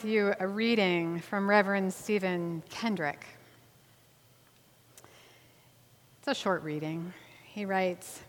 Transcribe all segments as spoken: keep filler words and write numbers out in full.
with you a reading from Reverend Stephen Kendrick. It's a short reading. He writes,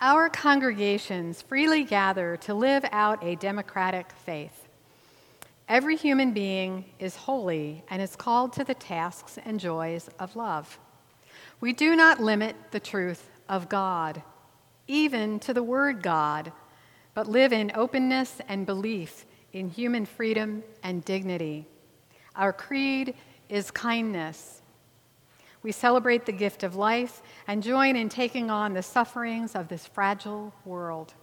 "Our congregations freely gather to live out a democratic faith. Every human being is holy and is called to the tasks and joys of love. We do not limit the truth of God, even to the word God, but live in openness and belief in human freedom and dignity. Our creed is kindness. We celebrate the gift of life and join in taking on the sufferings of this fragile world.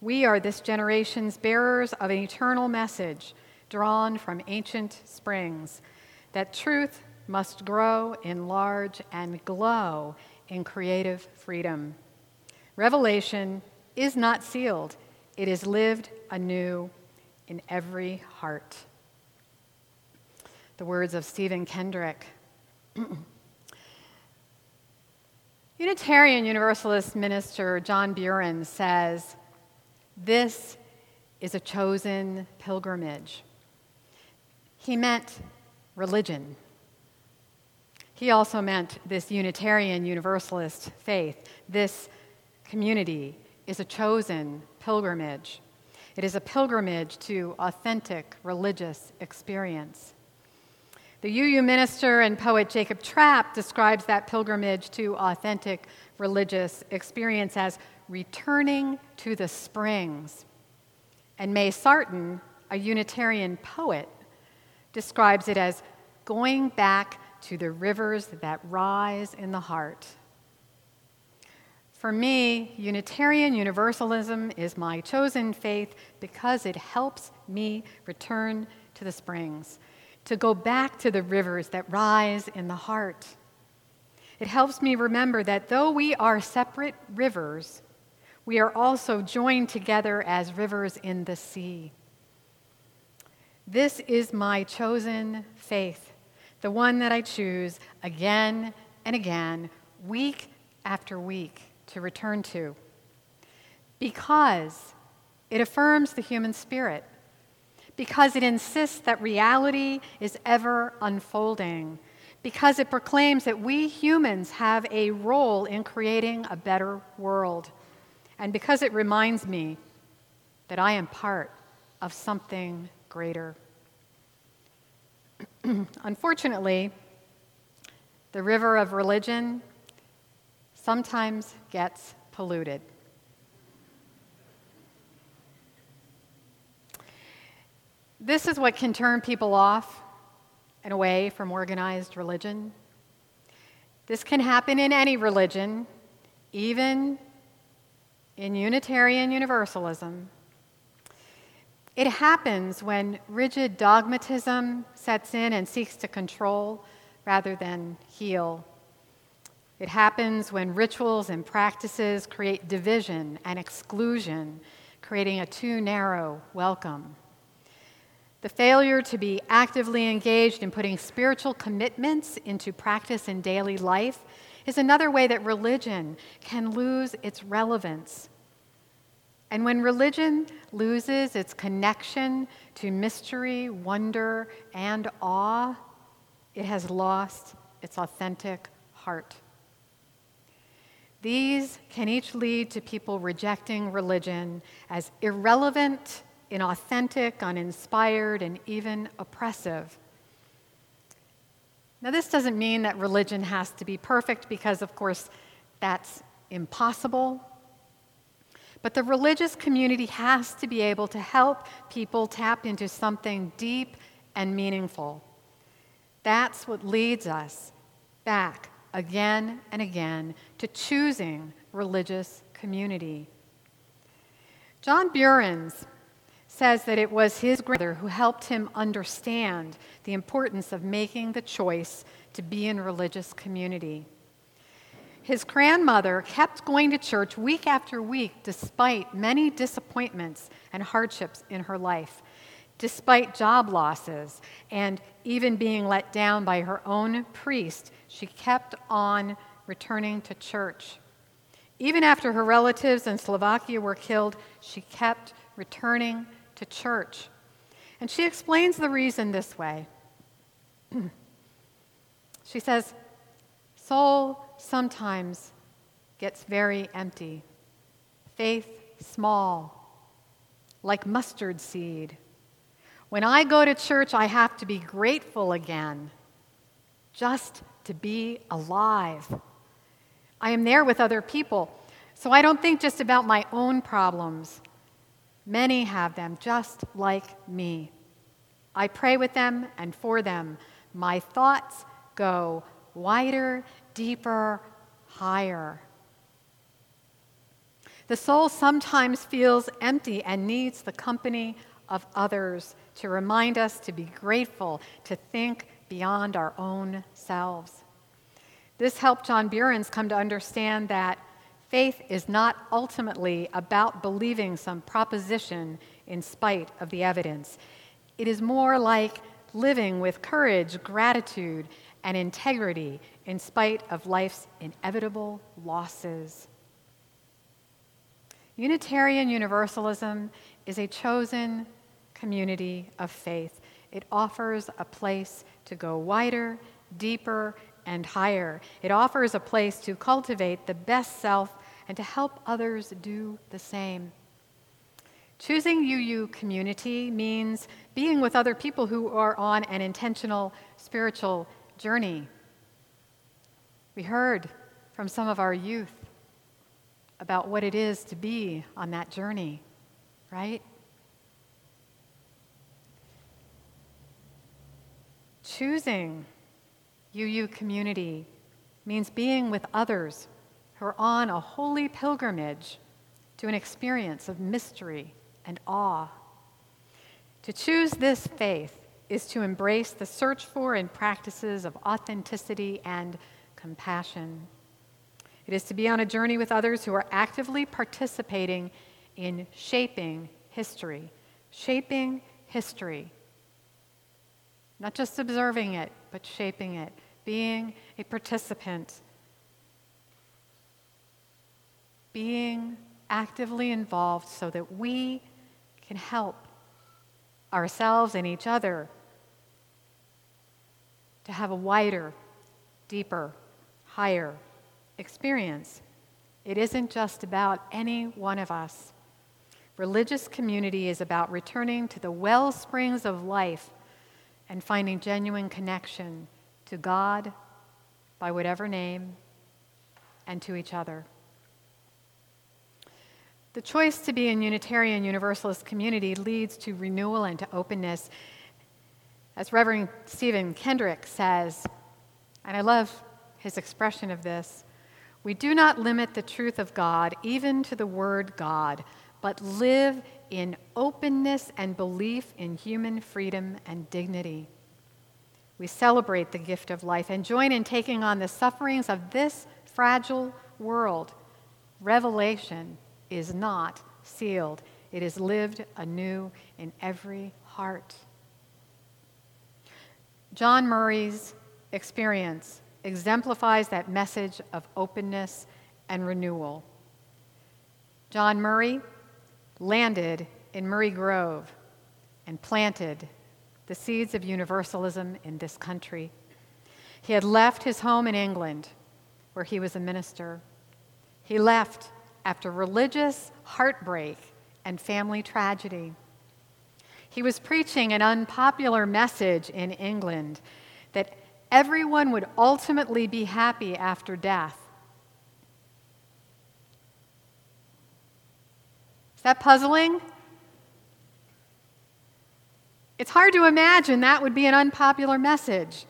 We are this generation's bearers of an eternal message drawn from ancient springs, that truth must grow, enlarge, and glow in creative freedom. Revelation is not sealed. It is lived anew in every heart." The words of Stephen Kendrick. Unitarian Universalist minister John Buehrens says, "This is a chosen pilgrimage." He meant religion. He also meant this Unitarian Universalist faith. This community is a chosen pilgrimage. It is a pilgrimage to authentic religious experience. The U U minister and poet Jacob Trapp describes that pilgrimage to authentic religious experience as returning to the springs. And May Sarton, a Unitarian poet, describes it as going back to the rivers that rise in the heart. For me, Unitarian Universalism is my chosen faith because it helps me return to the springs, to go back to the rivers that rise in the heart. It helps me remember that though we are separate rivers, we are also joined together as rivers in the sea. This is my chosen faith, the one that I choose again and again, week after week, to return to, because it affirms the human spirit, because it insists that reality is ever unfolding, because it proclaims that we humans have a role in creating a better world, and because it reminds me that I am part of something greater. Unfortunately, the river of religion sometimes gets polluted. This is what can turn people off and away from organized religion. This can happen in any religion, even in Unitarian Universalism. It happens when rigid dogmatism sets in and seeks to control rather than heal. It happens when rituals and practices create division and exclusion, creating a too narrow welcome. The failure to be actively engaged in putting spiritual commitments into practice in daily life is another way that religion can lose its relevance. And when religion loses its connection to mystery, wonder, and awe, it has lost its authentic heart. These can each lead to people rejecting religion as irrelevant, inauthentic, uninspired, and even oppressive. Now, this doesn't mean that religion has to be perfect, because, of course, that's impossible. But the religious community has to be able to help people tap into something deep and meaningful. That's what leads us back again and again to choosing religious community. John Buehrens says that it was his grandmother who helped him understand the importance of making the choice to be in religious community. His grandmother kept going to church week after week despite many disappointments and hardships in her life, despite job losses, and even being let down by her own priest. She kept on returning to church. Even after her relatives in Slovakia were killed, she kept returning to church. And she explains the reason this way. She says, soul sometimes gets very empty, faith small, like mustard seed. When I go to church, I have to be grateful again, just to be alive. I am there with other people, so I don't think just about my own problems. Many have them, just like me. I pray with them and for them. My thoughts go wider, deeper, higher. The soul sometimes feels empty and needs the company of others to remind us to be grateful, to think beyond our own selves. This helped John Buehrens come to understand that faith is not ultimately about believing some proposition in spite of the evidence. It is more like living with courage, gratitude, and integrity in spite of life's inevitable losses. Unitarian Universalism is a chosen community of faith. It offers a place to go wider, deeper, and higher. It offers a place to cultivate the best self and to help others do the same. Choosing U U community means being with other people who are on an intentional spiritual journey. We heard from some of our youth about what it is to be on that journey, right? Choosing U U community means being with others who are on a holy pilgrimage to an experience of mystery and awe. To choose this faith is to embrace the search for and practices of authenticity and compassion. It is to be on a journey with others who are actively participating in shaping history, shaping history. Not just observing it, but shaping it, being a participant, being actively involved so that we can help ourselves and each other to have a wider, deeper, higher experience. It isn't just about any one of us. Religious community is about returning to the well springs of life and finding genuine connection to God, by whatever name, and to each other. The choice to be in Unitarian Universalist community leads to renewal and to openness. As Reverend Stephen Kendrick says, and I love his expression of this, we do not limit the truth of God, even to the word God, but live in openness and belief in human freedom and dignity. We celebrate the gift of life and join in taking on the sufferings of this fragile world. Revelation is not sealed. It is lived anew in every heart. John Murray's experience exemplifies that message of openness and renewal. John Murray landed in Murray Grove and planted the seeds of universalism in this country. He had left his home in England, where he was a minister. He left after religious heartbreak and family tragedy. He was preaching an unpopular message in England that everyone would ultimately be happy after death. Is that puzzling? It's hard to imagine that would be an unpopular message,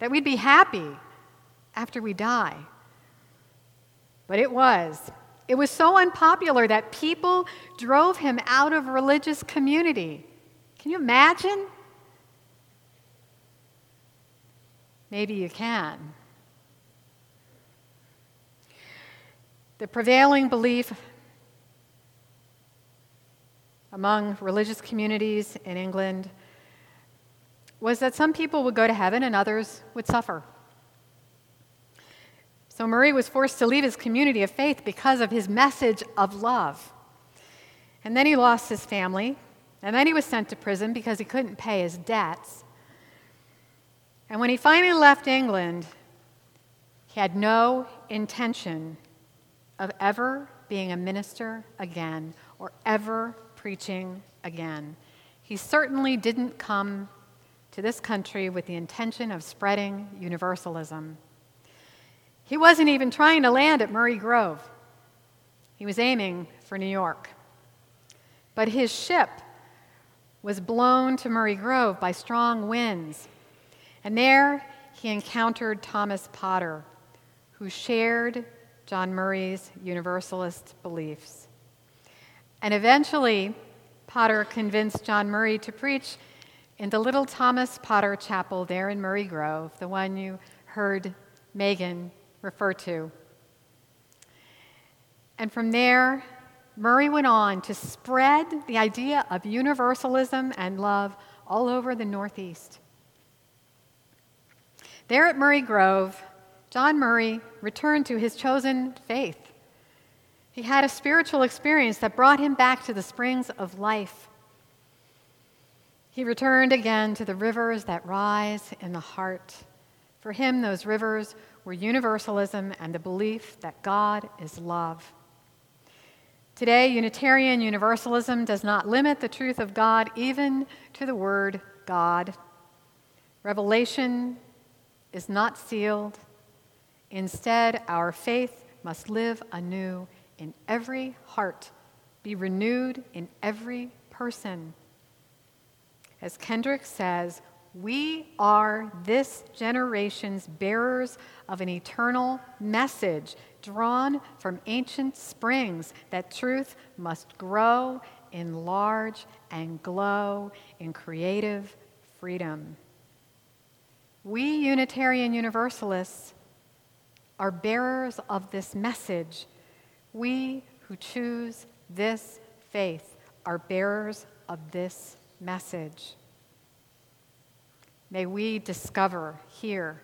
that we'd be happy after we die. But it was. It was so unpopular that people drove him out of religious community. Can you imagine? Maybe you can. The prevailing belief among religious communities in England was that some people would go to heaven and others would suffer. So Murray was forced to leave his community of faith because of his message of love. And then he lost his family And then he was sent to prison because he couldn't pay his debts. And when he finally left England, he had no intention of ever being a minister again or ever preaching again. He certainly didn't come to this country with the intention of spreading universalism. He wasn't even trying to land at Murray Grove. He was aiming for New York. But his ship was blown to Murray Grove by strong winds. And there he encountered Thomas Potter, who shared John Murray's universalist beliefs. And eventually, Potter convinced John Murray to preach in the little Thomas Potter Chapel there in Murray Grove, the one you heard Megan refer to. And from there, Murray went on to spread the idea of universalism and love all over the Northeast. There at Murray Grove, John Murray returned to his chosen faith. He had a spiritual experience that brought him back to the springs of life. He returned again to the rivers that rise in the heart. For him, those rivers were universalism and the belief that God is love. Today, Unitarian Universalism does not limit the truth of God even to the word God. Revelation is not sealed. Instead, our faith must live anew in every heart, be renewed in every person. As Kendrick says, we are this generation's bearers of an eternal message drawn from ancient springs that truth must grow, enlarge, and glow in creative freedom. We Unitarian Universalists are bearers of this message. We who choose this faith are bearers of this message. May we discover here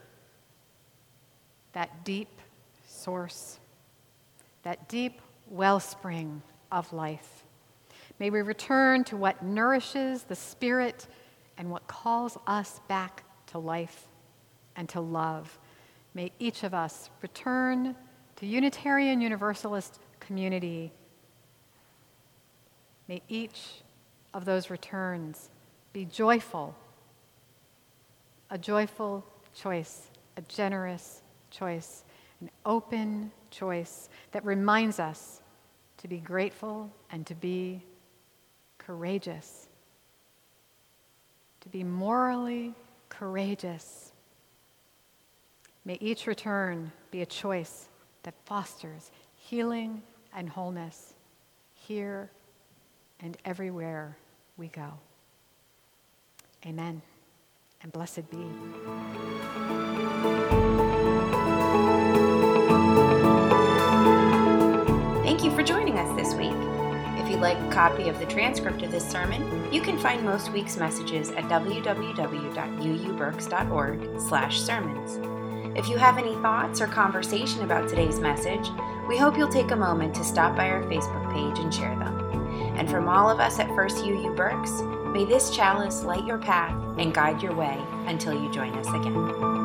that deep source, that deep wellspring of life. May we return to what nourishes the spirit and what calls us back to life and to love. May each of us return to Unitarian Universalist community. May each of those returns be joyful, a joyful choice, a generous choice, an open choice that reminds us to be grateful and to be courageous, to be morally courageous. May each return be a choice that fosters healing and wholeness here and everywhere we go. Amen, and blessed be. Thank you for joining us this week. If you'd like a copy of the transcript of this sermon, you can find most week's messages at w w w dot u u berks dot org slash sermons. If you have any thoughts or conversation about today's message, we hope you'll take a moment to stop by our Facebook page and share them. And from all of us at First U U Berks, may this chalice light your path and guide your way until you join us again.